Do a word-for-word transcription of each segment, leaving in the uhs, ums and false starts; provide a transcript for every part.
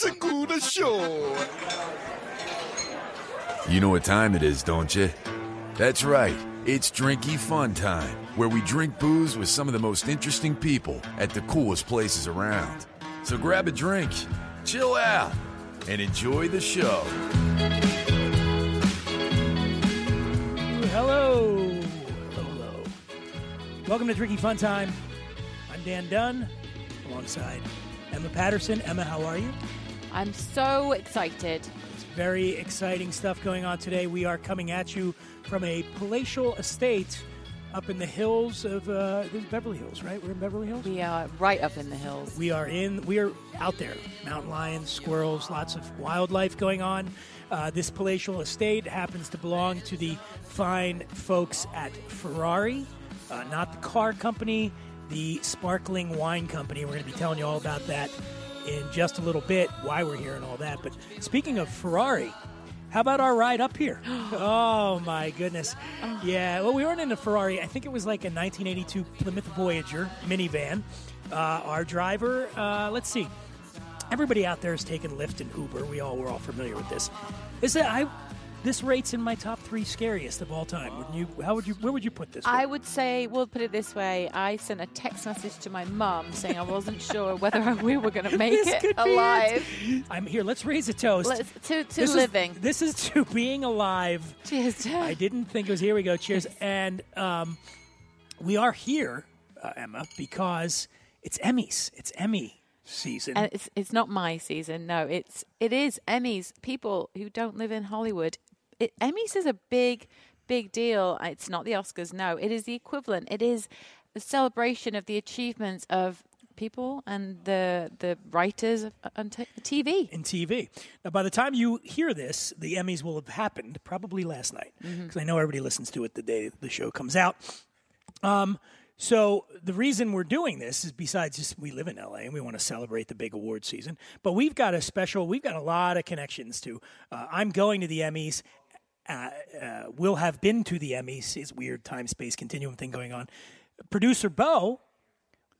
It's a good show. You know what time it is, don't you? That's right. It's Drinky Fun Time, where we drink booze with some of the most interesting people at the coolest places around. So grab a drink, chill out, and enjoy the show. Hello. Hello, hello. Welcome to Drinky Fun Time. I'm Dan Dunn, alongside Emma Patterson. Emma, how are you? I'm so excited. Very exciting stuff going on today. We are coming at you from a palatial estate up in the hills of uh, this is Beverly Hills, right? We're in Beverly Hills? We are right up in the hills. We are in, we are out there. Mountain lions, squirrels, lots of wildlife going on. Uh, this palatial estate happens to belong to the fine folks at Ferrari, uh, not the car company, the sparkling wine company. We're going to be telling you all about that in just a little bit, why we're here and all that. But speaking of Ferrari, how about our ride up here? Oh, my goodness. Yeah, well, we weren't in a Ferrari. I think it was like a nineteen eighty-two Plymouth Voyager minivan. Uh, our driver, uh, let's see. Everybody out there has taken Lyft and Uber. We all, we're all familiar with this. Is that I... This rate's in my top three scariest of all time. Wouldn't you? How would you? Where would you put this? I would say, we'll put it this way. I sent a text message to my mum saying I wasn't sure whether we were going to make it alive. It. I'm here. Let's raise a toast. Let's, to to this living. Is, this is to being alive. Cheers. I didn't think it was. Here we go. Cheers. Cheers. And um, we are here, uh, Emma, because it's Emmys. It's Emmy season. And it's it's not my season. No, it's it is Emmys. People who don't live in Hollywood. It, Emmys is a big, big deal. It's not the Oscars, no. It is the equivalent. It is a celebration of the achievements of people and the the writers on t- TV. In T V. Now, by the time you hear this, the Emmys will have happened, probably last night, because mm-hmm. I know everybody listens to it the day the show comes out. Um, so the reason we're doing this is besides just we live in L A and we want to celebrate the big award season, but we've got a special, we've got a lot of connections to, uh, I'm going to the Emmys. Uh, uh, will have been to the Emmys, his weird time-space continuum thing going on. Producer Bo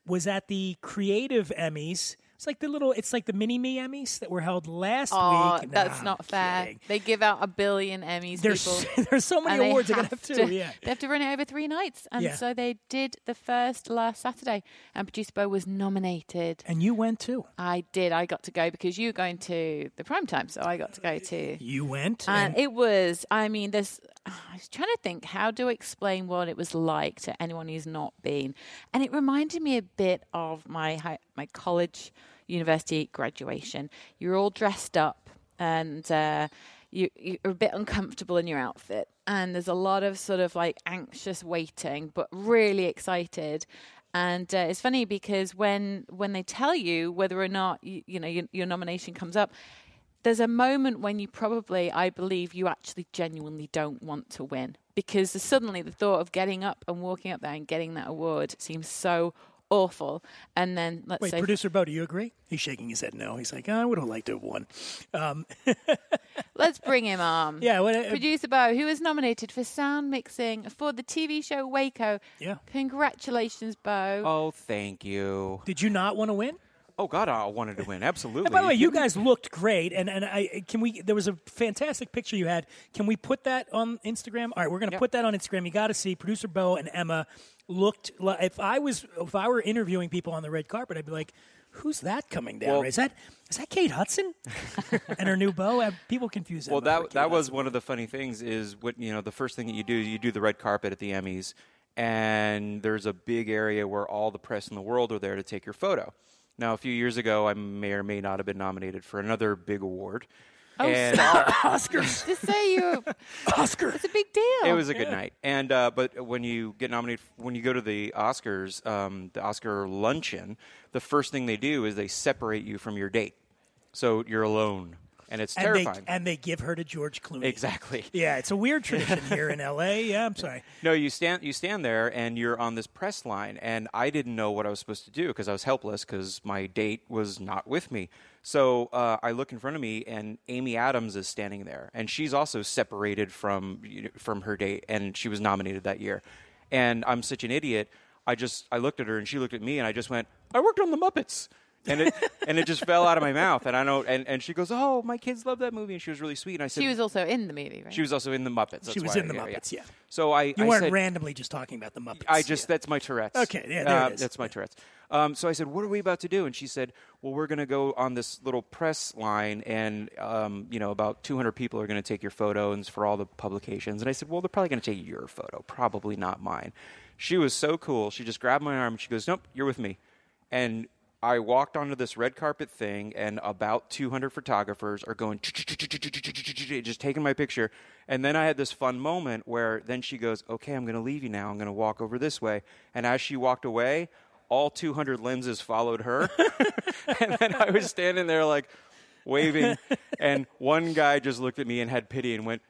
was at the Creative Emmys. It's like the little, it's like the mini-me Emmys that were held last oh, week. Oh, that's nah, not I'm fair. Kidding. They give out a billion Emmys, there's, people. There's so many and awards they have, they have to, to, yeah. They have to run it over three nights. And yeah. so they did the first last Saturday. And Producer Bo was nominated. And you went too. I did. I got to go because you were going to the primetime, so I got to go too. You went? And, and it was, I mean, there's, I was trying to think how to explain what it was like to anyone who's not been. And it reminded me a bit of my high, my college, university graduation. You're all dressed up and uh, you, you're a bit uncomfortable in your outfit. And there's a lot of sort of like anxious waiting, but really excited. And uh, it's funny because when when they tell you whether or not, you, you know, your, your nomination comes up, there's a moment when you probably, I believe, you actually genuinely don't want to win, because suddenly the thought of getting up and walking up there and getting that award seems so awful. And then let's Wait, say... Wait, Producer Bo, do you agree? He's shaking his head no. He's like, oh, I would have liked to have won. Um. Let's bring him on. Yeah, well, uh, Producer Bo, who was nominated for sound mixing for the T V show Waco. Yeah. Congratulations, Bo. Oh, thank you. Did you not want to win? Oh, God, I wanted to win. Absolutely. And by the way, you guys looked great. And, and I can we there was a fantastic picture you had. Can we put that on Instagram? All right, we're going to yep. put that on Instagram. You got to see Producer Bo and Emma looked like, if I was if I were interviewing people on the red carpet, I'd be like, who's that coming down? Well, is that is that Kate Hudson and her new beau? People confuse that. Well, that that Hudson. was one of the funny things is what, you know, the first thing that you do is you do the red carpet at the Emmys, and there's a big area where all the press in the world are there to take your photo. Now, a few years ago, I may or may not have been nominated for another big award. Oh, and Oscars! Just say you, Oscar. It's a big deal. It was a good yeah. night, and uh, but when you get nominated, when you go to the Oscars, um, the Oscar luncheon, the first thing they do is they separate you from your date, so you're alone. And it's terrifying. And they, and they give her to George Clooney. Exactly. Yeah, it's a weird tradition here in L A. Yeah, I'm sorry. No, you stand you stand there, and you're on this press line, and I didn't know what I was supposed to do because I was helpless because my date was not with me. So uh, I look in front of me, and Amy Adams is standing there, and she's also separated from you know, from her date, and she was nominated that year. And I'm such an idiot. I just I looked at her, and she looked at me, and I just went, I worked on The Muppets. and it and it just fell out of my mouth. And I know, and, and she goes, "Oh, my kids love that movie," and she was really sweet. And I said, "She was also in the movie, right?" She was also in the Muppets. That's she was why, in the yeah, Muppets, yeah. yeah. So I, you I weren't said, randomly just talking about the Muppets. I just yeah. that's my Tourette's. Okay, yeah, there uh, it is. That's my yeah. Tourette's. Um, so I said, "What are we about to do?" And she said, "Well, we're going to go on this little press line, and um, you know, about two hundred people are going to take your photo, and it's for all the publications." And I said, "Well, they're probably going to take your photo, probably not mine." She was so cool. She just grabbed my arm and she goes, "Nope, you're with me." And I walked onto this red carpet thing, and about two hundred photographers are going, just taking my picture. And then I had this fun moment where then she goes, "Okay, I'm going to leave you now. I'm going to walk over this way." And as she walked away, all two hundred lenses followed her. And then I was standing there like waving. And one guy just looked at me and had pity and went,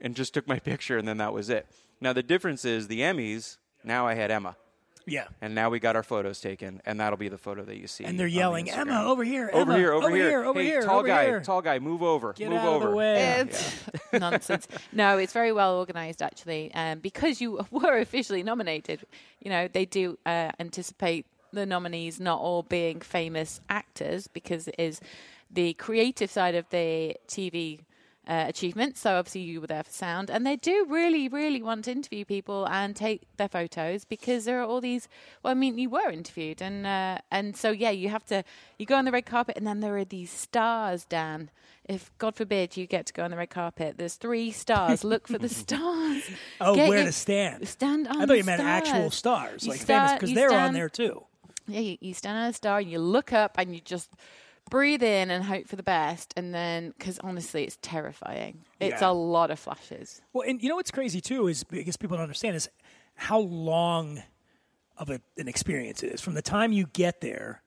and just took my picture. And then that was it. Now, the difference is the Emmys, now I had Emma. Yeah. And now we got our photos taken, and that'll be the photo that you see. And they're yelling, the "Emma, over here, over Emma, here, over, over here, here, over hey, here, tall over guy, here. Tall guy, move over, Get move out over." Of the way. It's yeah. nonsense. No, it's very well organized, actually. Um, because you were officially nominated, you know, they do uh, anticipate the nominees not all being famous actors, because it is the creative side of the T V Uh, achievements. So obviously you were there for sound, and they do really, really want to interview people and take their photos, because there are all these. Well, I mean, you were interviewed, and uh, and so yeah, you have to. You go on the red carpet, and then there are these stars, Dan. If God forbid you get to go on the red carpet, there's three stars. Look for the stars. Oh, get where your, to stand? Stand on. I thought the you meant stars. Actual stars, you like star, famous, because they're stand, on there too. Yeah, you, you stand on a star, and you look up, and you just breathe in and hope for the best, and then, because honestly, it's terrifying. It's yeah. a lot of flashes. Well, and you know what's crazy too is, because people don't understand, is how long of a, an experience it is from the time you get there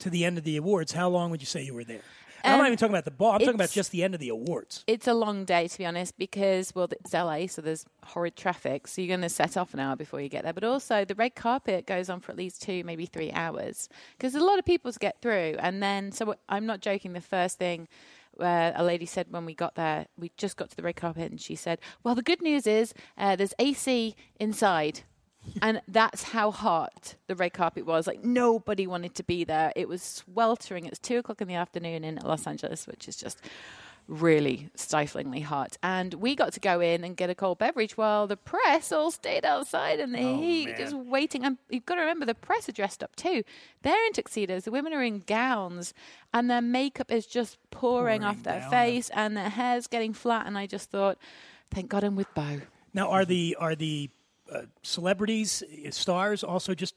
to the end of the awards. How long would you say you were there? Um, I'm not even talking about the ball. I'm talking about just the end of the awards. It's a long day, to be honest, because, well, it's L A, so there's horrid traffic. So you're going to set off an hour before you get there. But also, the red carpet goes on for at least two, maybe three hours. Because a lot of people to get through. And then, so I'm not joking, the first thing Uh, a lady said when we got there, we just got to the red carpet, and she said, "Well, the good news is uh, there's A C inside." And that's how hot the red carpet was. Like, nobody wanted to be there. It was sweltering. It was two o'clock in the afternoon in Los Angeles, which is just really stiflingly hot. And we got to go in and get a cold beverage while the press all stayed outside in the oh, heat, man. just waiting. And you've got to remember, the press are dressed up too. They're in tuxedos. The women are in gowns. And their makeup is just pouring, pouring off their down. face. And their hair's getting flat. And I just thought, thank God I'm with Bo. Now, are the are the... Uh, celebrities, stars, also just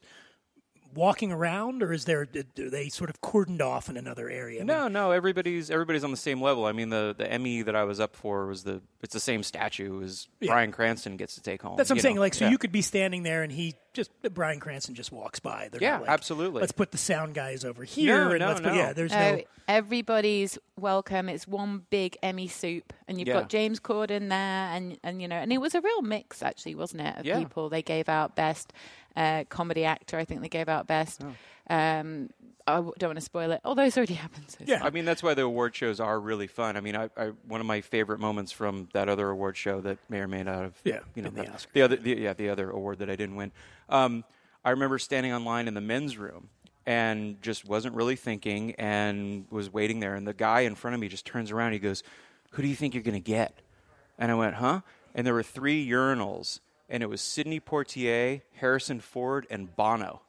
walking around, or is there are they sort of cordoned off in another area? No, I mean, no, everybody's everybody's on the same level. I mean, the, the Emmy that I was up for was the it's the same statue as yeah. Bryan Cranston gets to take home. That's what I'm know? saying. Like, so yeah. you could be standing there, and he just Bryan Cranston just walks by. They're yeah, like, absolutely. Let's put the sound guys over here. No, and no, let's no. Put, yeah, there's uh, no everybody's welcome. It's one big Emmy soup, and you've yeah. got James Corden there, and, and you know, and it was a real mix, actually, wasn't it? Of yeah. people, they gave out best uh, comedy actor. I think they gave out best. Oh. Um, I w- don't want to spoil it. Although it's already happened. So yeah, I mean, that's why the award shows are really fun. I mean, I, I one of my favorite moments from that other award show that may or may not have. Yeah, you know, the, Oscar. the other, the, yeah, the other award that I didn't win. Um, I remember standing online in the men's room. And just wasn't really thinking and was waiting there. And the guy in front of me just turns around. And he goes, "Who do you think you're going to get?" And I went, "Huh?" And there were three urinals. And it was Sidney Poitier, Harrison Ford, and Bono.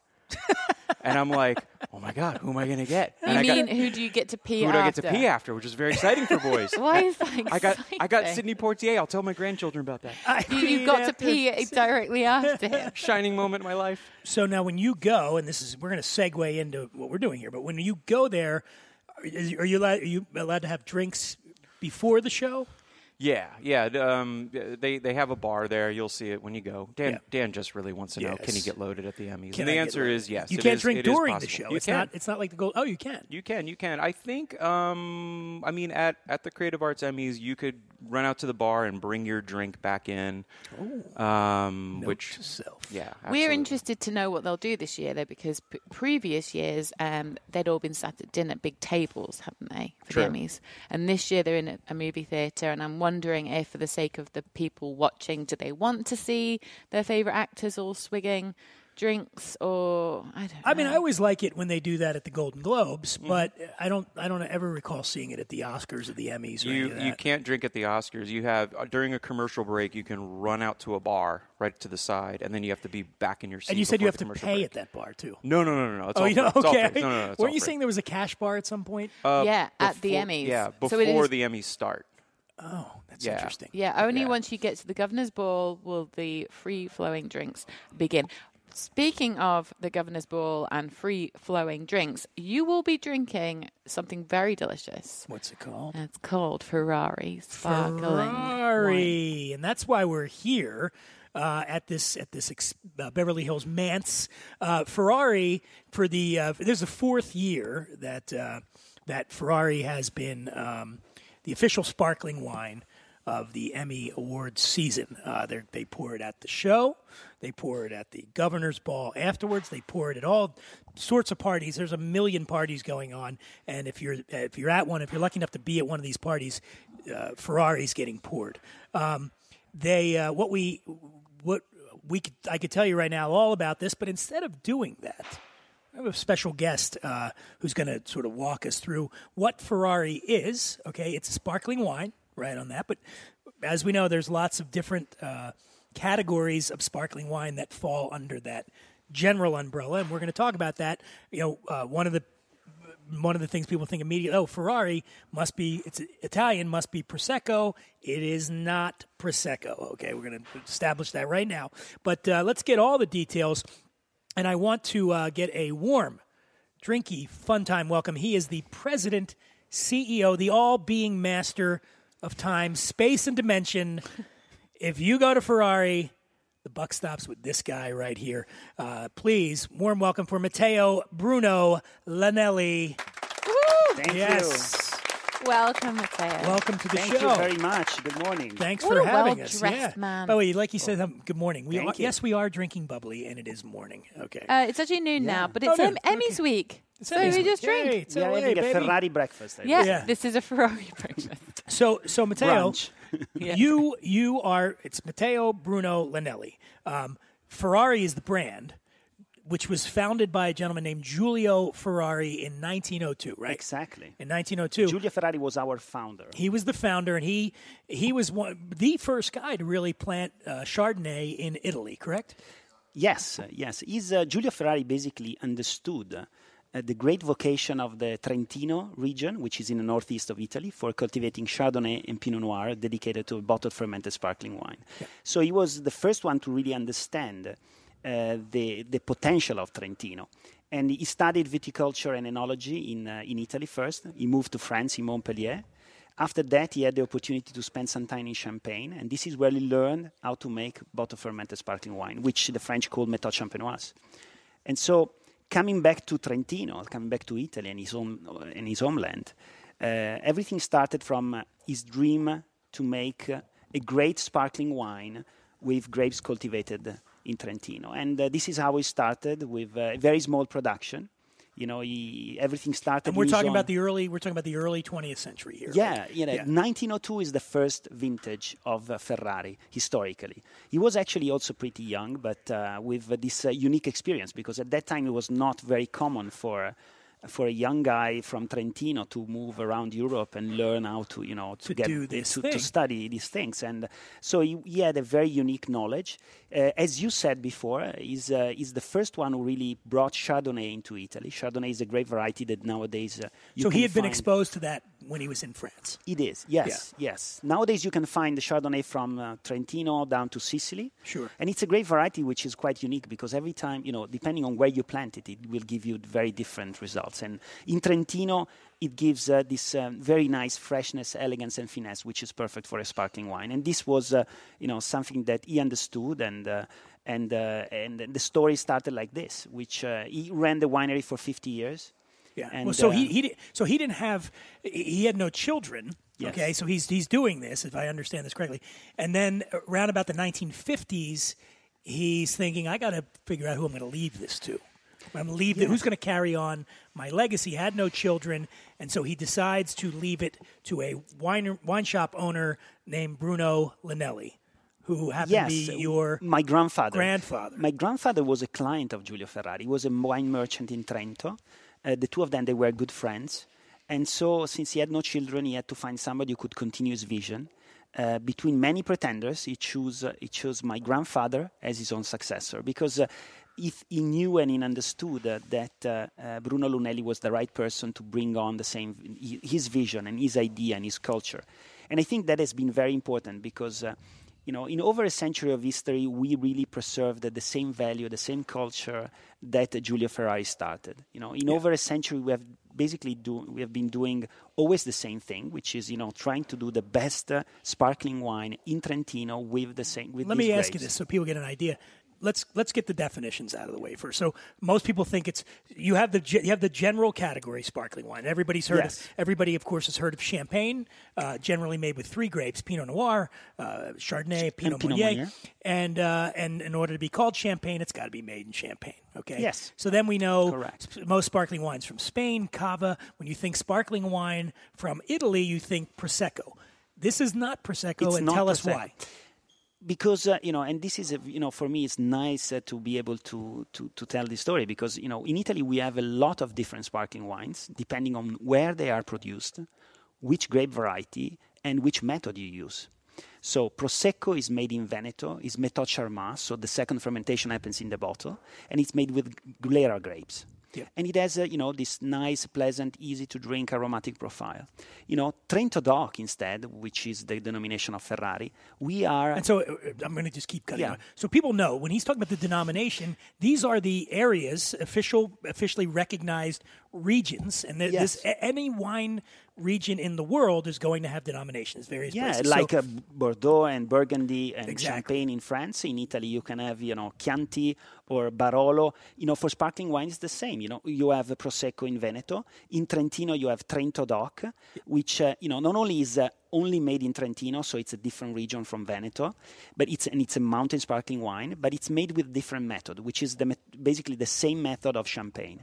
And I'm like, oh, my God, who am I going to get? And you I mean, got, who do you get to pee who after? Who do I get to pee after, which is very exciting for boys. Why is that exciting? I got, I got Sidney Poitier. I'll tell my grandchildren about that. You, you've got to pee directly after him. Shining moment in my life. So now when you go, and this is we're going to segue into what we're doing here, but when you go there, are you, are you, allowed, are you allowed to have drinks before the show? Yeah, yeah. Um, they they have a bar there. You'll see it when you go. Dan yeah. Dan just really wants to know: yes. Can you get loaded at the Emmys? Can and the I answer is yes. You it can't is, drink during the show. You it's can. not. It's not like the gold. Oh, you can. You can. You can. I think. Um, I mean, at, at the Creative Arts Emmys, you could run out to the bar and bring your drink back in. Oh. Um, Note which self. Yeah. Absolutely. We're interested to know what they'll do this year, though, because p- previous years um, they'd all been sat at dinner at big tables, haven't they, for True. the Emmys? And this year they're in a, a movie theater, and I'm wondering if, for the sake of the people watching, do they want to see their favorite actors all swigging drinks or I don't know. I mean, I always like it when they do that at the Golden Globes, mm. but I don't I don't ever recall seeing it at the Oscars or the Emmys or you, any of that. You can't drink at the Oscars. You have uh, during a commercial break, you can run out to a bar right to the side, and then you have to be back in your seat. And you said you have to pay break. At that bar, too. No, no, no, no. no. It's oh, all you know, free. Okay. It's all no, no, no. It's Weren't all you free. Saying there was a cash bar at some point? Uh, yeah, before, at the Emmys. Yeah, before so is- the Emmys start. Oh, that's yeah. interesting. Yeah, only yeah. once you get to the Governor's Ball will the free-flowing drinks begin. Speaking of the Governor's Ball and free-flowing drinks, you will be drinking something very delicious. What's it called? It's called Ferrari Sparkling Ferrari, wine. And that's why we're here uh, at this at this ex- uh, Beverly Hills manse. Uh, Ferrari for the uh, there's the fourth year that uh, that Ferrari has been um, the official sparkling wine of the Emmy Awards season. Uh, they pour it at the show. They pour it at the Governor's Ball afterwards. They pour it at all sorts of parties. There's a million parties going on. And if you're if you're at one, if you're lucky enough to be at one of these parties, uh, Ferrari's getting poured. Um, they uh, what we what we could, I could tell you right now all about this, but instead of doing that, I have a special guest uh, who's going to sort of walk us through what Ferrari is. Okay, it's a sparkling wine. Right on that, but as we know, there's lots of different uh, categories of sparkling wine that fall under that general umbrella, and we're going to talk about that. You know, uh, one of the one of the things people think immediately, oh, Ferrari must be it's Italian, must be Prosecco. It is not Prosecco. Okay, we're going to establish that right now, but uh, let's get all the details. And I want to uh, get a warm, Drinky Fun Time welcome. He is the president, C E O, the all-being master of time, space, and dimension. If you go to Ferrari, the buck stops with this guy right here. Uh, please, warm welcome for Matteo Bruno Lunelli. Woo! Thank yes. you. Welcome, Matteo. Welcome to the Thank show. Thank you very much. Good morning. Thanks Ooh, for having well us. Yeah. Man. By the way, like you said, um, good morning. We are, yes, we are drinking bubbly, and it is morning. Okay. Uh, it's actually noon yeah. now, but it's oh, um, okay. Emmys week. So we just drink. Yay, it's yeah, L A, having a baby. Ferrari breakfast. Yeah, yeah, this is a Ferrari breakfast. So, so Matteo, you you are it's Matteo Bruno Lunelli. Um, Ferrari is the brand, which was founded by a gentleman named Giulio Ferrari in nineteen oh two, right? Exactly. In nineteen oh two, Giulio Ferrari was our founder. He was the founder, and he he was one the first guy to really plant uh, Chardonnay in Italy. Correct? Yes, yes. He's uh, Giulio Ferrari basically understood Uh, Uh, the great vocation of the Trentino region, which is in the northeast of Italy, for cultivating Chardonnay and Pinot Noir dedicated to bottled fermented sparkling wine. Yeah. So he was the first one to really understand uh, the the potential of Trentino. And he studied viticulture and enology in uh, in Italy first. He moved to France in Montpellier. After that, he had the opportunity to spend some time in Champagne, and this is where he learned how to make bottled fermented sparkling wine, which the French called méthode champenoise. And so, coming back to Trentino, coming back to Italy and his own and his homeland, uh, everything started from uh, his dream to make uh, a great sparkling wine with grapes cultivated in Trentino. And uh, this is how he started, with uh, a very small production. You know, he, everything started. And we're talking about the early. We're talking about the early twentieth century here. Yeah, right? You know, yeah. nineteen oh two is the first vintage of uh, Ferrari historically. He was actually also pretty young, but uh, with uh, this uh, unique experience, because at that time it was not very common for. Uh, for a young guy from Trentino to move around Europe and learn how to, you know, to, to get do this to, to study these things. And so he, he had a very unique knowledge. Uh, as you said before, he's, uh, he's the first one who really brought Chardonnay into Italy. Chardonnay is a great variety that nowadays uh, you So he had find. been exposed to that when he was in France. It is, yes, yeah. yes. Nowadays you can find the Chardonnay from uh, Trentino down to Sicily. Sure. And it's a great variety which is quite unique, because every time, you know, depending on where you plant it, it will give you very different results. And in Trentino, it gives uh, this um, very nice freshness, elegance, and finesse, which is perfect for a sparkling wine. And this was, uh, you know, something that he understood, and uh, and uh, and the story started like this. Which uh, he ran the winery for fifty years. Yeah. And, well, so uh, he he di- so he didn't have he had no children. Yes. Okay. So he's he's doing this, if I understand this correctly. And then around about the nineteen fifties, he's thinking, I got to figure out who I'm going to leave this to. I'm going to leave yeah. it. Who's going to carry on my legacy? He had no children, and so he decides to leave it to a wine wine shop owner named Bruno Lunelli. who happened yes, to be your my grandfather. grandfather. My grandfather was a client of Giulio Ferrari. He was a wine merchant in Trento. Uh, the two of them, they were good friends. And so since he had no children, he had to find somebody who could continue his vision. Uh, between many pretenders, he chose, uh, he chose my grandfather as his own successor, because uh, if he knew and he understood uh, that uh, uh, Bruno Lunelli was the right person to bring on the same his vision and his idea and his culture. And I think that has been very important because, uh, you know, in over a century of history, we really preserved the same value, the same culture that uh, Giulio Ferrari started. You know, in yeah. over a century, we have Basically, do, we have been doing always the same thing, which is, you know, trying to do the best uh, sparkling wine in Trentino with the same. With Let me grapes. ask you this, so people get an idea. Let's let's get the definitions out of the way first. So most people think it's you have the you have the general category sparkling wine. Everybody's heard. Yes. Of, everybody, of course, has heard of champagne, uh, generally made with three grapes: Pinot Noir, uh, Chardonnay, Pinot, Pinot Meunier. And uh, and in order to be called champagne, it's got to be made in Champagne. Okay. Yes. So then we know Correct. most sparkling wines from Spain, Cava. When you think sparkling wine from Italy, you think Prosecco. This is not Prosecco, it's and not tell Prosecco. us why. Because, uh, you know, and this is, a, you know, for me, it's nice uh, to be able to, to, to tell this story because, you know, in Italy, we have a lot of different sparkling wines depending on where they are produced, which grape variety, and which method you use. So Prosecco is made in Veneto, is méthode Charmat, so the second fermentation happens in the bottle, and it's made with Glera grapes. Yeah. And it has, uh, you know, this nice, pleasant, easy-to-drink aromatic profile. You know, Trento D O C instead, which is the denomination of Ferrari, we are... And so, uh, I'm going to just keep cutting yeah. on. So people know, when he's talking about the denomination, these are the areas, official, officially recognized regions, and th- yes. this, a- any wine region in the world is going to have denominations, various yeah, places. Yeah, like so, uh, Bordeaux and Burgundy and exactly. Champagne in France. In Italy, you can have, you know, Chianti or Barolo. You know, for sparkling wine, it's the same. You know, you have Prosecco in Veneto. In Trentino, you have Trento D O C, which, uh, you know, not only is uh, only made in Trentino, so it's a different region from Veneto, but it's and it's a mountain sparkling wine, but it's made with different method, which is the met- basically the same method of Champagne.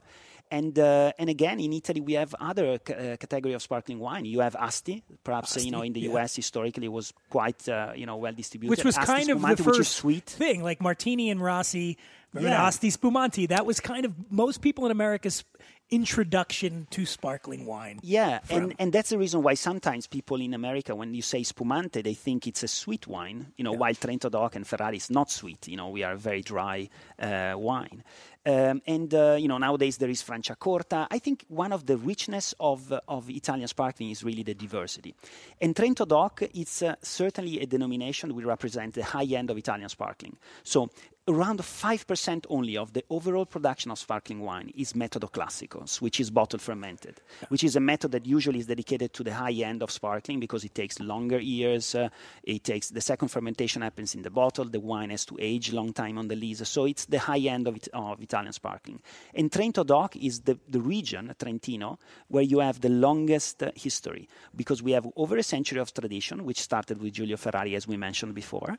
And uh, and again, in Italy, we have other c- uh, category of sparkling wine. You have Asti, perhaps Asti, you know in the yeah. U S historically was quite uh, you know well distributed, which was Asti kind of the first sweet thing, like Martini and Rossi. Remember yeah. Asti Spumanti? That was kind of most people in America's introduction to sparkling wine. Yeah, from. and and that's the reason why sometimes people in America, when you say Spumante, they think it's a sweet wine, you know, yeah. while Trento D O C and Ferrari is not sweet. You know, we are a very dry uh, wine. Um, and, uh, you know, nowadays there is Franciacorta. I think one of the richness of, uh, of Italian sparkling is really the diversity. And Trento D O C, it's uh, certainly a denomination we represent the high end of Italian sparkling. So around five percent only of the overall production of sparkling wine is Metodo Classicos, which is bottle fermented, yeah. which is a method that usually is dedicated to the high end of sparkling because it takes longer years. Uh, it takes the second fermentation happens in the bottle. The wine has to age a long time on the lees. So it's the high end of, it, of Italian sparkling. And Trento D O C is the, the region, Trentino, where you have the longest uh, history because we have over a century of tradition, which started with Giulio Ferrari, as we mentioned before.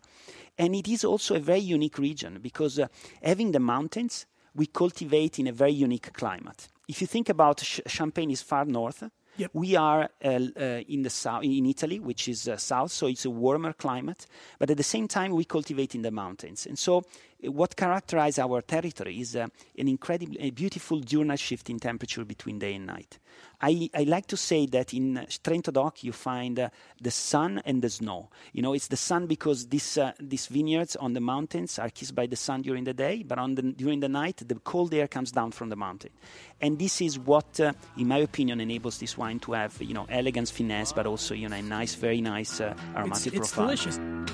And it is also a very unique region. Because uh, having the mountains, we cultivate in a very unique climate. If you think about sh- Champagne is far north. Yep. We are uh, uh, in the south, in Italy, which is uh, south, so it's a warmer climate. But at the same time, we cultivate in the mountains. And so uh, what characterizes our territory is uh, an incredible, a beautiful diurnal shift in temperature between day and night. I, I like to say that in uh, Trento D O C, you find uh, the sun and the snow. You know, it's the sun because this, uh, these vineyards on the mountains are kissed by the sun during the day, but on the, during the night, the cold air comes down from the mountain. And this is what, uh, in my opinion, enables this wine to have, you know, elegance, finesse, but also, you know, a nice, very nice uh, aromatic it's, it's profile. It's delicious.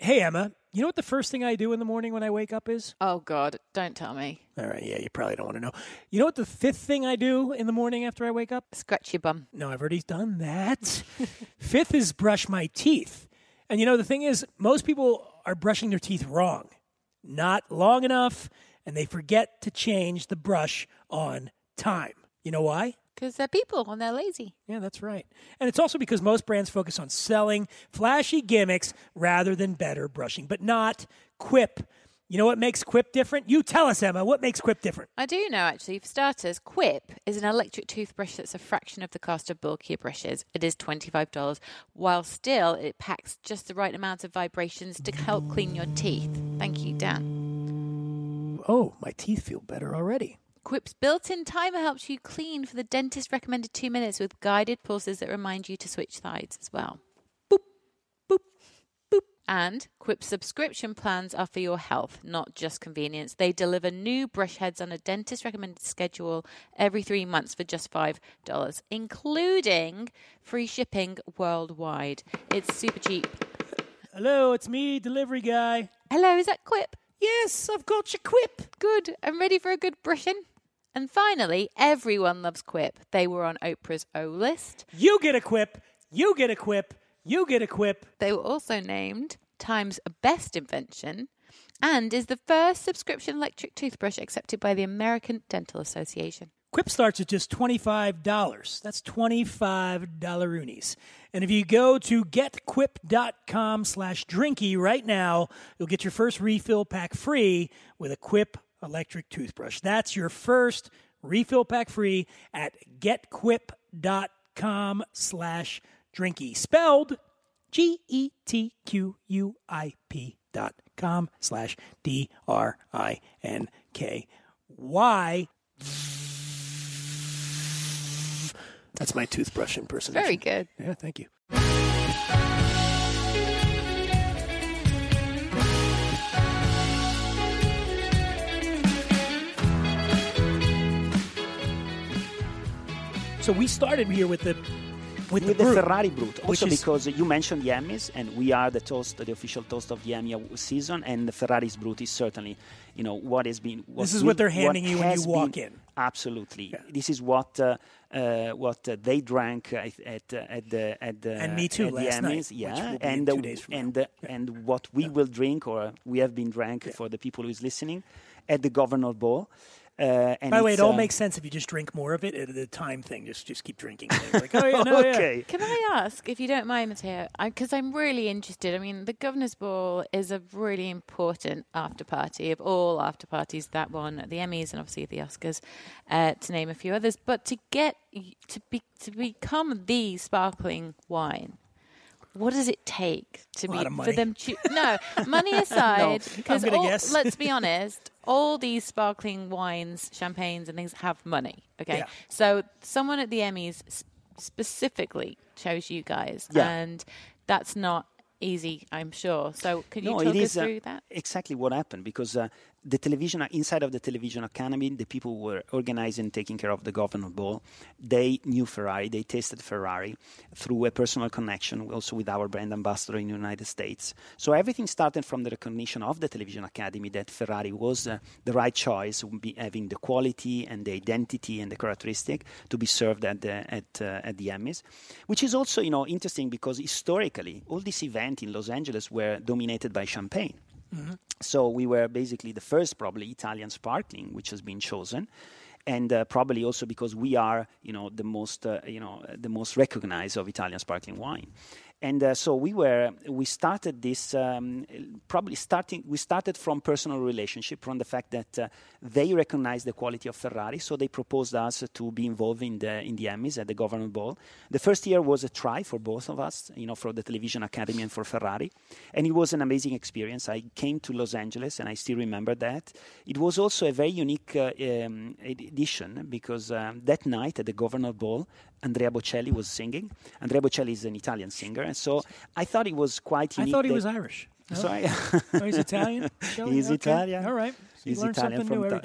Hey, Emma. You know what the first thing I do in the morning when I wake up is? Oh, God. Don't tell me. All right. Yeah, you probably don't want to know. You know what the fifth thing I do in the morning after I wake up? Scratch your bum. No, I've already done that. Fifth is brush my teeth. And, you know, the thing is, most people are brushing their teeth wrong, not long enough, and they forget to change the brush on time. You know why? Because they're people and they're lazy. Yeah, that's right. And it's also because most brands focus on selling flashy gimmicks rather than better brushing, but not Quip. You know what makes Quip different? You tell us, Emma, what makes Quip different? I do know, actually. For starters, Quip is an electric toothbrush that's a fraction of the cost of bulkier brushes. It is twenty-five dollars, while still it packs just the right amount of vibrations to help clean your teeth. Thank you, Dan. Oh, my teeth feel better already. Quip's built-in timer helps you clean for the dentist-recommended two minutes with guided pulses that remind you to switch sides as well. Boop, boop. And Quip's subscription plans are for your health, not just convenience. They deliver new brush heads on a dentist-recommended schedule every three months for just five dollars, including free shipping worldwide. It's super cheap. Hello, it's me, delivery guy. Hello, is that Quip? Yes, I've got your Quip. Good. I'm ready for a good brushing. And finally, everyone loves Quip. They were on Oprah's O list. You get a Quip. You get a Quip. You get a Quip. They were also named Time's Best Invention and is the first subscription electric toothbrush accepted by the American Dental Association. Quip starts at just twenty-five dollars. That's twenty-five dollars-oonies. And if you go to getquip.com slash drinky right now, you'll get your first refill pack free with a Quip electric toothbrush. That's your first refill pack free at getquip.com slash drinky. Drinky, spelled G-E-T-Q-U-I-P dot com slash D-R-I-N-K-Y. That's my toothbrush impersonation. Very good. Yeah, thank you. So we started here with the... With, with the, the Ferrari Brut, also is... because you mentioned the Emmys, and we are the toast, the official toast of the Emmy season, and the Ferrari's Brut is certainly, you know, what has been. What this is we, what they're handing what you when you walk been, in. Absolutely, yeah. This is what uh, uh, what uh, they drank at at uh, at the at the and me too last night, yeah, and two days from and now. Yeah. and what we yeah. will drink or we have been drank yeah. for the people who is listening at the Governor's Ball. Uh, and By the way, it all uh, makes sense if you just drink more of it. At the time thing, just just keep drinking. Like, oh, yeah, no, okay. Yeah. Can I ask, if you don't mind, Matteo, because I'm really interested. I mean, the Governor's Ball is a really important after party of all after parties. That one at the Emmys and obviously at the Oscars, uh, to name a few others. But to get to be to become the sparkling wine. What does it take to be for them? To, no, money aside, because no, let's be honest, all these sparkling wines, champagnes, and things have money. Okay, yeah. So someone at the Emmys specifically chose you guys, yeah. and that's not easy, I'm sure. So can you no, talk us is, through uh, that? Exactly what happened, because uh, the television inside of the Television Academy, the people who were organizing, taking care of the Governor's Ball, they knew Ferrari, they tasted Ferrari through a personal connection, also with our brand ambassador in the United States. So everything started from the recognition of the Television Academy that Ferrari was uh, the right choice, be having the quality and the identity and the characteristic to be served at the at uh, at the Emmys, which is also, you know, interesting because historically all these events in Los Angeles were dominated by champagne. Mm-hmm. So we were basically the first probably Italian sparkling which has been chosen, and uh, probably also because we are, you know, the most uh, you know the most recognized of Italian sparkling wine. And uh, so we were we started this um, probably starting we started from personal relationship, from the fact that uh, they recognized the quality of Ferrari, so they proposed us to be involved in the in the Emmys at the Governor's Ball. The first year was a try for both of us, you know, for the Television Academy and for Ferrari, and it was an amazing experience. I came to Los Angeles and I still remember that. It was also a very unique uh, um, edition because um, that night at the Governor's Ball, Andrea Bocelli was singing. Andrea Bocelli is an Italian singer, and so I thought it was quite unique. I thought he was Irish. No? Sorry? Oh, he's Italian? Shall he's okay. Italian. All right. So he's Italian from Italy.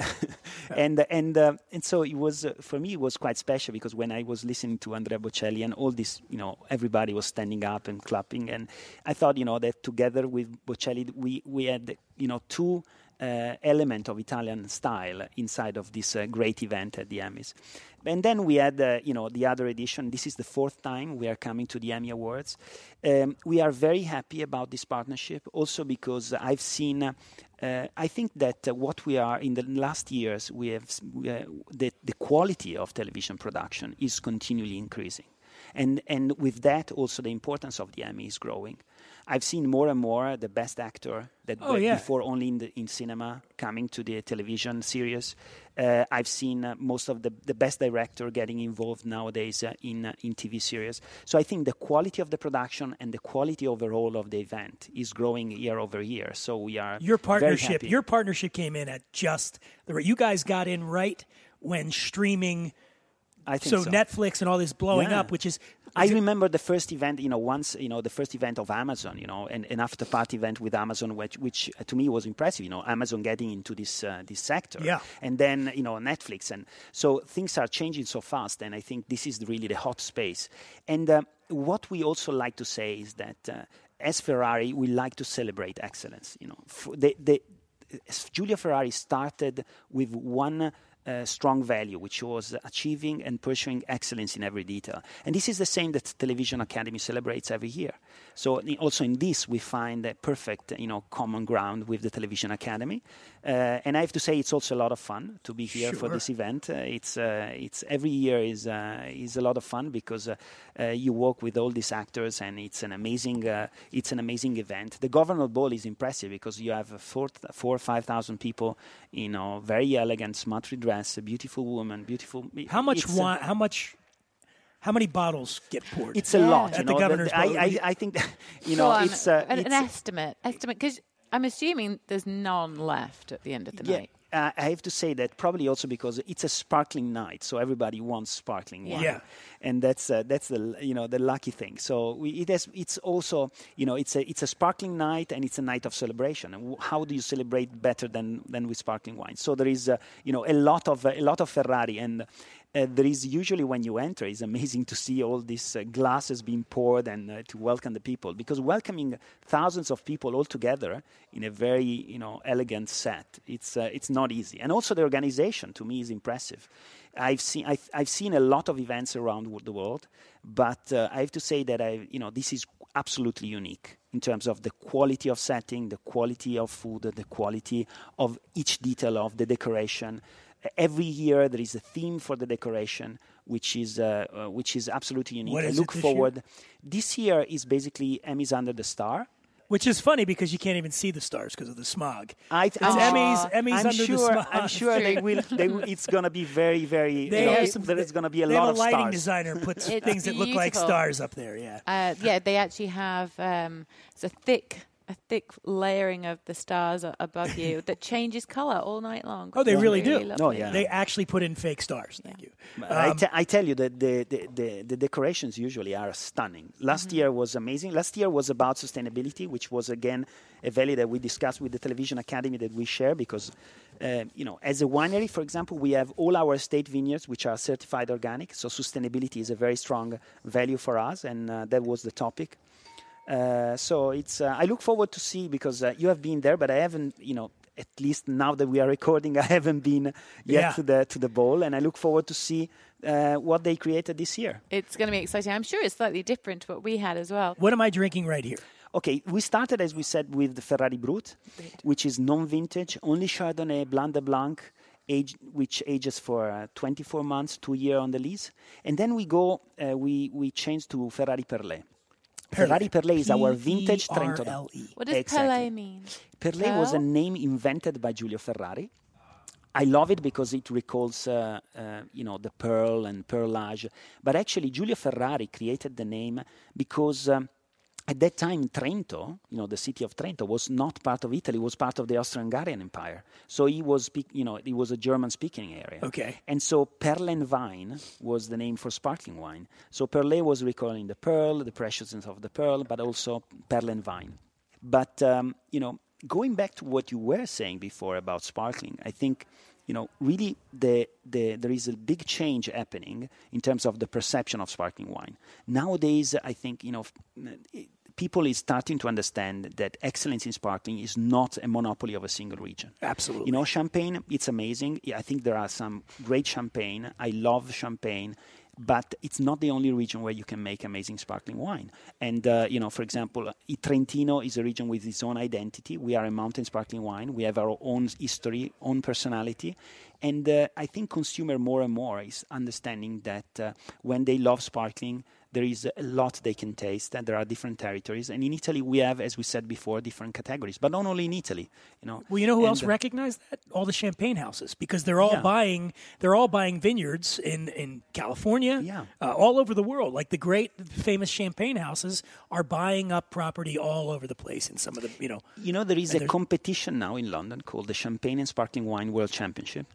and, uh, and, uh, and so it was, uh, for me, it was quite special because when I was listening to Andrea Bocelli and all this, you know, everybody was standing up and clapping. And I thought, you know, that together with Bocelli, we, we had, you know, two... Uh, element of Italian style inside of this uh, great event at the Emmys. And then we had, uh, you know, the other edition. This is the fourth time we are coming to the Emmy Awards. Um, we are very happy about this partnership, also because I've seen... Uh, Uh, I think that uh, what we are in the last years, we have uh, the, the quality of television production is continually increasing, and and with that also the importance of the Emmy is growing. I've seen more and more the best actor that oh, yeah. before only in, the, in cinema coming to the television series. Uh, I've seen uh, most of the, the best director getting involved nowadays uh, in uh, in T V series. So I think the quality of the production and the quality overall of the event is growing year over year. So we are your partnership. Very happy. Your partnership came in at just the right. You guys got in right when streaming. I think so, so Netflix and all this blowing yeah. up, which is... I remember the first event, you know, once, you know, the first event of Amazon, you know, an, an after-party event with Amazon, which, which uh, to me was impressive, you know, Amazon getting into this uh, this sector. Yeah. And then, you know, Netflix. And so things are changing so fast, and I think this is really the hot space. And uh, what we also like to say is that uh, as Ferrari, we like to celebrate excellence, you know. F- the, the, uh, Giulio Ferrari started with one... Uh, strong value, which was achieving and pursuing excellence in every detail. And this is the same that Television Academy celebrates every year. So also in this, we find a perfect, you know, common ground with the Television Academy. Uh, and I have to say, it's also a lot of fun to be here sure. for this event. Uh, it's uh, it's every year is uh, is a lot of fun because uh, uh, you work with all these actors, and it's an amazing uh, it's an amazing event. The Governor's Ball is impressive because you have four four or five thousand people, you know, very elegant, smartly dressed. A beautiful woman, beautiful. How much wine? How much? How many bottles get poured? It's a yeah. lot. You At know, the Governor's Ball. I, I, I think that, you know well, it's, uh, an, it's an estimate. Estimate because I'm assuming there's none left at the end of the yeah. night. Uh, I have to say that probably also because it's a sparkling night, so everybody wants sparkling wine, yeah. and that's uh, that's the you know the lucky thing. So we, it has, it's also you know it's a it's a sparkling night and it's a night of celebration. And w- how do you celebrate better than, than with sparkling wine? So there is uh, you know a lot of uh, a lot of Ferrari, and uh, there is usually when you enter, it's amazing to see all these uh, glasses being poured and uh, to welcome the people, because welcoming thousands of people all together in a very you know elegant set, it's uh, it's not. Not easy, and also the organization to me is impressive. I've seen I've, I've seen a lot of events around the world, but uh, I have to say that I you know this is absolutely unique in terms of the quality of setting, the quality of food, the quality of each detail of the decoration. Every year there is a theme for the decoration, which is uh, uh, which is absolutely unique. What is I look it this forward. Year? This year is basically Emmys Under the Star. Which is funny because you can't even see the stars because of the smog. I th- it's Emmys, Emmys I'm under sure, the smog. I'm sure they will. They will it's going to be very, very. They you know, have some, there is going to be a lot of stars. They have a lighting designer puts things beautiful. That look like stars up there. Yeah. Uh, yeah. They actually have um, it's a thick, a thick layering of the stars above you that changes color all night long. Oh, they it's really, really do. Lovely. Oh, yeah. They actually put in fake stars. Thank yeah. you. Um, I, t- I tell you that the the, the the decorations usually are stunning. Last mm-hmm. year was amazing. Last year was about sustainability, which was again a value that we discussed with the Television Academy that we share because, uh, you know, as a winery, for example, we have all our estate vineyards which are certified organic. So sustainability is a very strong value for us, and uh, that was the topic. Uh, so it's. Uh, I look forward to see because uh, you have been there, but I haven't. You know, at least now that we are recording, I haven't been yet yeah. to the to the bowl, and I look forward to see uh, what they created this year. It's going to be exciting. I'm sure it's slightly different to what we had as well. What am I drinking right here? Okay, we started as we said with the Ferrari Brut, Great. Which is non-vintage, only Chardonnay, Blanc de Blanc, age, which ages for uh, twenty-four months, two year on the lease, and then we go. Uh, we we change to Ferrari Perlé. Ferrari Perlé is our vintage Trento D O C. What does exactly. Perlé mean? Perlé Pearl? Was a name invented by Giulio Ferrari. I love it because it recalls, uh, uh, you know, the pearl and perlage. But actually, Giulio Ferrari created the name because um, at that time, Trento, you know, the city of Trento, was not part of Italy. It was part of the Austro-Hungarian Empire. So he was, spe- you know, it was a German-speaking area. Okay. And so Perlenwein was the name for sparkling wine. So Perlé was recalling the pearl, the preciousness of the pearl, but also Perlenwein. But um, you know, going back to what you were saying before about sparkling, I think. You know, really, the, the there is a big change happening in terms of the perception of sparkling wine. Nowadays, I think, you know, f- it, people is starting to understand that excellence in sparkling is not a monopoly of a single region. Absolutely. You know, champagne, it's amazing. I think there are some great champagne. I love champagne. But it's not the only region where you can make amazing sparkling wine. And, uh, you know, for example, Trentino is a region with its own identity. We are a mountain sparkling wine. We have our own history, own personality. And uh, I think consumer more and more is understanding that uh, when they love sparkling, there is a lot they can taste, and there are different territories. And in Italy, we have, as we said before, different categories, but not only in Italy. You know, well, you know who and else uh, recognized that? All the champagne houses, because they're all yeah. buying they're all buying vineyards in in California, yeah. uh, all over the world. Like the great famous champagne houses are buying up property all over the place. In some of the you know, you know, there is a competition now in London called the Champagne and Sparkling Wine World Championship,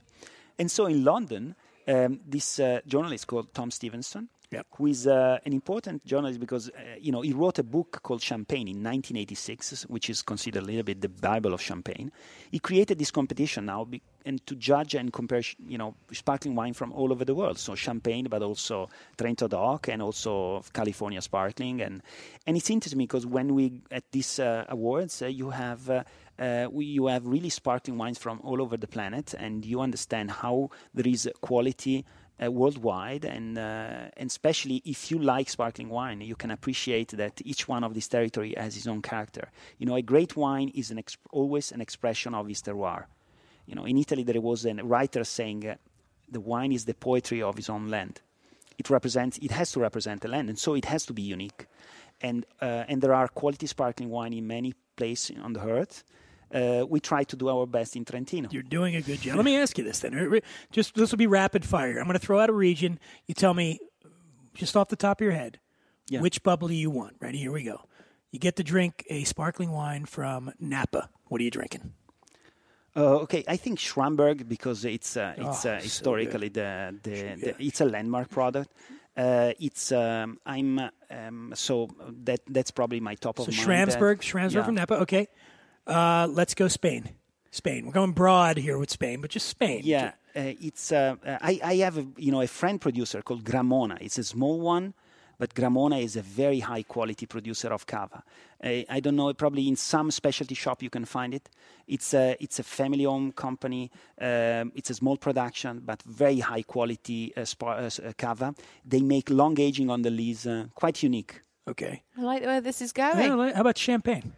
and so in London, um, this uh, journalist called Tom Stevenson. Yep. Who is uh, an important journalist because, uh, you know, he wrote a book called Champagne in nineteen eighty-six, which is considered a little bit the Bible of champagne. He created this competition now be- and to judge and compare, sh- you know, sparkling wine from all over the world. So champagne, but also Trento D O C and also California sparkling. And, and it's interesting because when we, at these uh, awards, uh, you have... Uh, Uh, we, you have really sparkling wines from all over the planet, and you understand how there is quality uh, worldwide, and, uh, and especially if you like sparkling wine, you can appreciate that each one of these territories has its own character. You know, a great wine is an exp- always an expression of its terroir. You know, in Italy there was a writer saying uh, the wine is the poetry of his own land. It represents, it has to represent the land, and so it has to be unique. And uh, and there are quality sparkling wine in many places on the earth. Uh, we try to do our best in Trentino. You're doing a good job. Let me ask you this then. Just this will be rapid fire. I'm going to throw out a region. You tell me, just off the top of your head, yeah. which bubbly you want. Ready? Here we go. You get to drink a sparkling wine from Napa. What are you drinking? Uh, okay, I think Schramsberg because it's uh, it's oh, uh, historically so the the, yeah. the it's a landmark product. Uh, it's um, I'm um, so that that's probably my top so of mind. So Schramsberg, Schramsberg yeah. from Napa. Okay. Uh, let's go Spain. Spain. We're going broad here with Spain, but just Spain. Yeah, uh, it's. Uh, I, I have a, you know a French producer called Gramona. It's a small one, but Gramona is a very high quality producer of cava. Uh, I don't know. Probably in some specialty shop you can find it. It's a it's a family owned company. Um, it's a small production, but very high quality uh, spa, uh, cava. They make long aging on the lees. Uh, quite unique. Okay. I like where this is going. Yeah, how about champagne?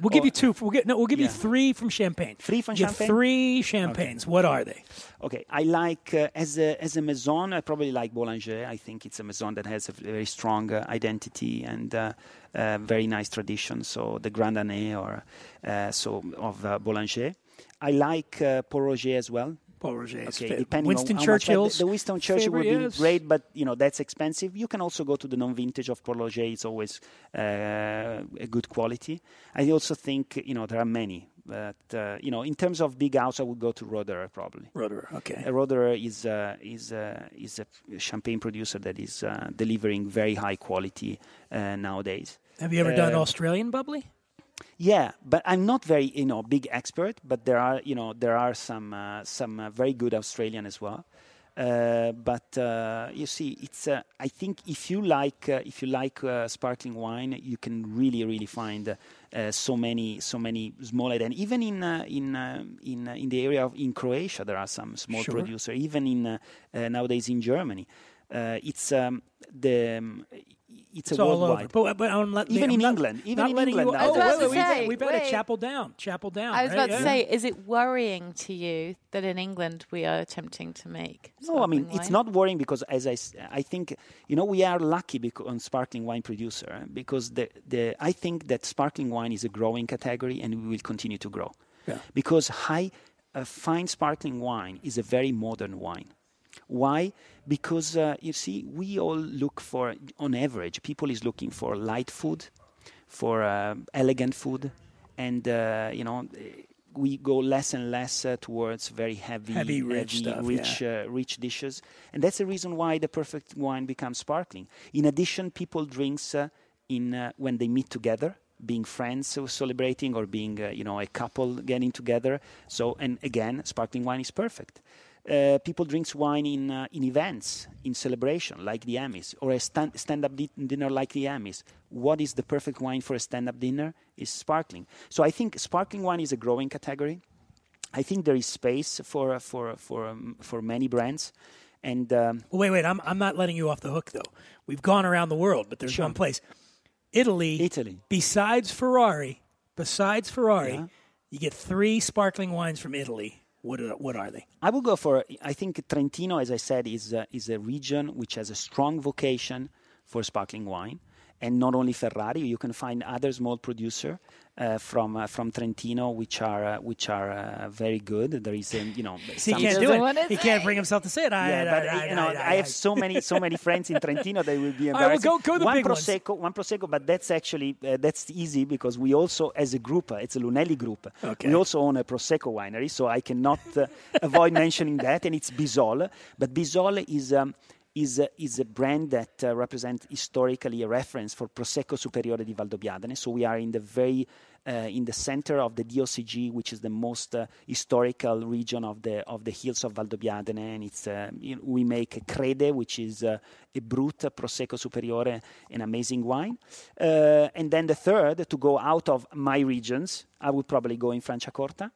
We'll give or, you two. We'll get, no, we'll give yeah. you three from Champagne. Three from you Champagne? Three Champagnes. Okay. What are they? Okay, I like, uh, as a as a Maison, I probably like Bollinger. I think it's a Maison that has a very strong uh, identity and uh, uh, very nice tradition. So the Grand Année or, uh, so of uh, Bollinger. I like uh, Pol Roger as well. Pol Roger. Okay, depending Winston on Churchill's. The, the Winston Churchill would be great, but you know that's expensive. You can also go to the non-vintage of Pol Roger. It's always uh, a good quality. I also think you know there are many, but uh, you know in terms of big house, I would go to Roederer probably. Roederer, okay. Uh, Roederer is uh, is uh, is a champagne producer that is uh, delivering very high quality uh, nowadays. Have you ever uh, done Australian bubbly? Yeah, but I'm not very, you know, big expert. But there are, you know, there are some uh, some uh, very good Australian as well. Uh, but uh, you see, it's. Uh, I think if you like, uh, if you like uh, sparkling wine, you can really, really find uh, so many, so many small. And even in uh, in uh, in uh, in the area of in Croatia, there are some small sure. producers. Even in uh, uh, nowadays in Germany, uh, it's um, the. Um, It's, it's a worldwide. But, but I'm let, even I'm in not, England. Even in England. You, oh, wait, wait, we've, had, we've had a Chapel Down. Chapel Down. I was right? about to yeah. say, is it worrying to you that in England we are attempting to make No, I mean, wine? It's not worrying because, as I, I think, you know, we are lucky because, on sparkling wine producer because the, the I think that sparkling wine is a growing category and we will continue to grow. Yeah. Because high, uh, fine sparkling wine is a very modern wine. Why? Because, uh, you see, we all look for, on average, people is looking for light food, for uh, elegant food, and, uh, you know, we go less and less uh, towards very heavy, heavy rich, heavy, stuff, rich, yeah. uh, rich dishes. And that's the reason why the perfect wine becomes sparkling. In addition, people drinks uh, in uh, when they meet together. Being friends or celebrating or being, uh, you know, a couple getting together. So, and again, sparkling wine is perfect. Uh, people drinks wine in uh, in events, in celebration, like the Emmys, or a stand, stand-up di- dinner like the Emmys. What is the perfect wine for a stand-up dinner? Is sparkling. So I think sparkling wine is a growing category. I think there is space for uh, for for um, for many brands. And um, well, wait, wait, I'm I'm not letting you off the hook though. We've gone around the world, but there's sure. one place, Italy. Italy. Besides Ferrari, besides Ferrari, yeah. you get three sparkling wines from Italy. What are, what are they? I would go for, I think Trentino, as I said, is uh, is a region which has a strong vocation for sparkling wine. And not only Ferrari, you can find other small producer uh, from uh, from Trentino, which are uh, which are uh, very good. There is, um, you know, he can't do it. He can't bring himself to say it. I, yeah, I, but I, I, you know, I, I, I have so many so many friends in Trentino that will be embarrassed. Right, well, go, go the one big prosecco, ones. one prosecco, but that's actually uh, that's easy because we also, as a group, uh, it's a Lunelli group. Okay. We also own a prosecco winery, so I cannot uh, avoid mentioning that, and it's Bizol. But Bizol is. Um, Is a, is a brand that uh, represents historically a reference for Prosecco Superiore di Valdobbiadene. So we are in the very uh, in the center of the D O C G, which is the most uh, historical region of the of the hills of Valdobbiadene, and it's uh, you know, we make a Crede, which is uh, a brut Prosecco Superiore, an amazing wine. Uh, and then the third, to go out of my regions, I would probably go in Franciacorta.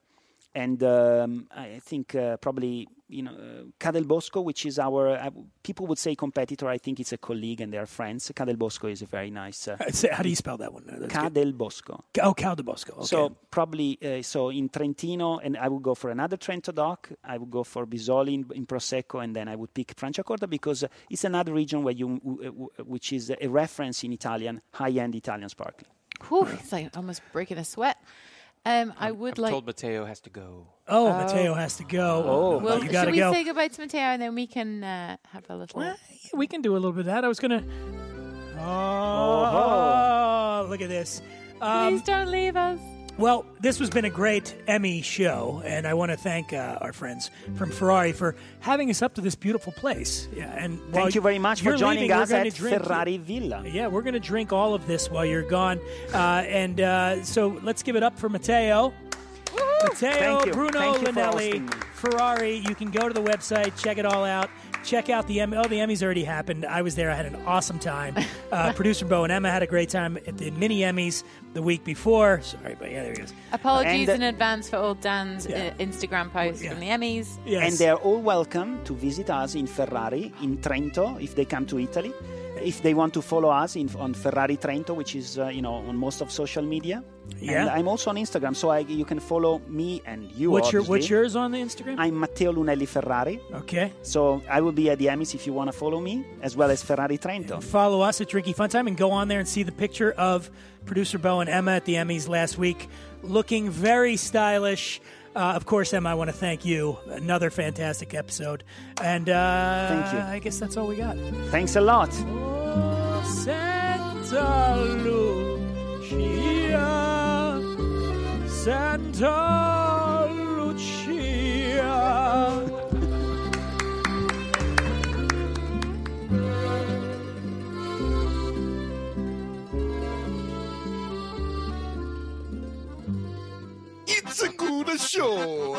And um, I think uh, probably, you know, uh, Ca' del Bosco, which is our, uh, people would say competitor. I think it's a colleague and they are friends. Ca' del Bosco is a very nice. Uh, How do you spell that one? That's Ca' del Bosco. Oh, Ca' del Bosco. Okay. So probably, uh, so in Trentino, and I would go for another Trento D O C. I would go for Bisoli in, in Prosecco, and then I would pick Franciacorta because uh, it's another region where you, w- w- which is a reference in Italian, high-end Italian sparkling. Whew, it's like almost breaking a sweat. Um, I would I'm like. I'm told Matteo has to go. Oh, oh, Matteo has to go. Oh, well, you gotta should we go. Say goodbye to Matteo and then we can uh, have a little. Well, yeah, we can do a little bit of that. I was gonna. Oh, oh. Look at this! Um, Please don't leave us. Well, this has been a great Emmy show, and I want to thank uh, our friends from Ferrari for having us up to this beautiful place. Yeah, and thank you very much for joining leaving, us at drink, Ferrari Villa. Yeah, we're going to drink all of this while you're gone. Uh, and uh, so let's give it up for Matteo. Matteo Bruno Lunelli, Ferrari. You can go to the website, check it all out. Check out the Emmy. Oh, the Emmys already happened. I was there. I had an awesome time. Uh, Producer Bo and Emma had a great time at the mini Emmys the week before. Sorry, but yeah, there he is. Apologies and, uh, in advance for old Dan's yeah. uh, Instagram posts yeah. from the Emmys. Yes. And they're all welcome to visit us in Ferrari, in Trento, if they come to Italy. If they want to follow us in, on Ferrari Trento, which is, uh, you know, on most of social media. Yeah. And I'm also on Instagram, so I, you can follow me and you, what's obviously. Your, what's yours on the Instagram? I'm Matteo Lunelli Ferrari. Okay. So I will be at the Emmys if you want to follow me, as well as Ferrari Trento. And follow us at Drinky Fun Time and go on there and see the picture of producer Bo and Emma at the Emmys last week. Looking very stylish. Uh, of course, Emma, I want to thank you. Another fantastic episode. And uh, thank you. I guess that's all we got. Thanks a lot. Oh, Santa Lucia, Santa Lucia. It's a good show.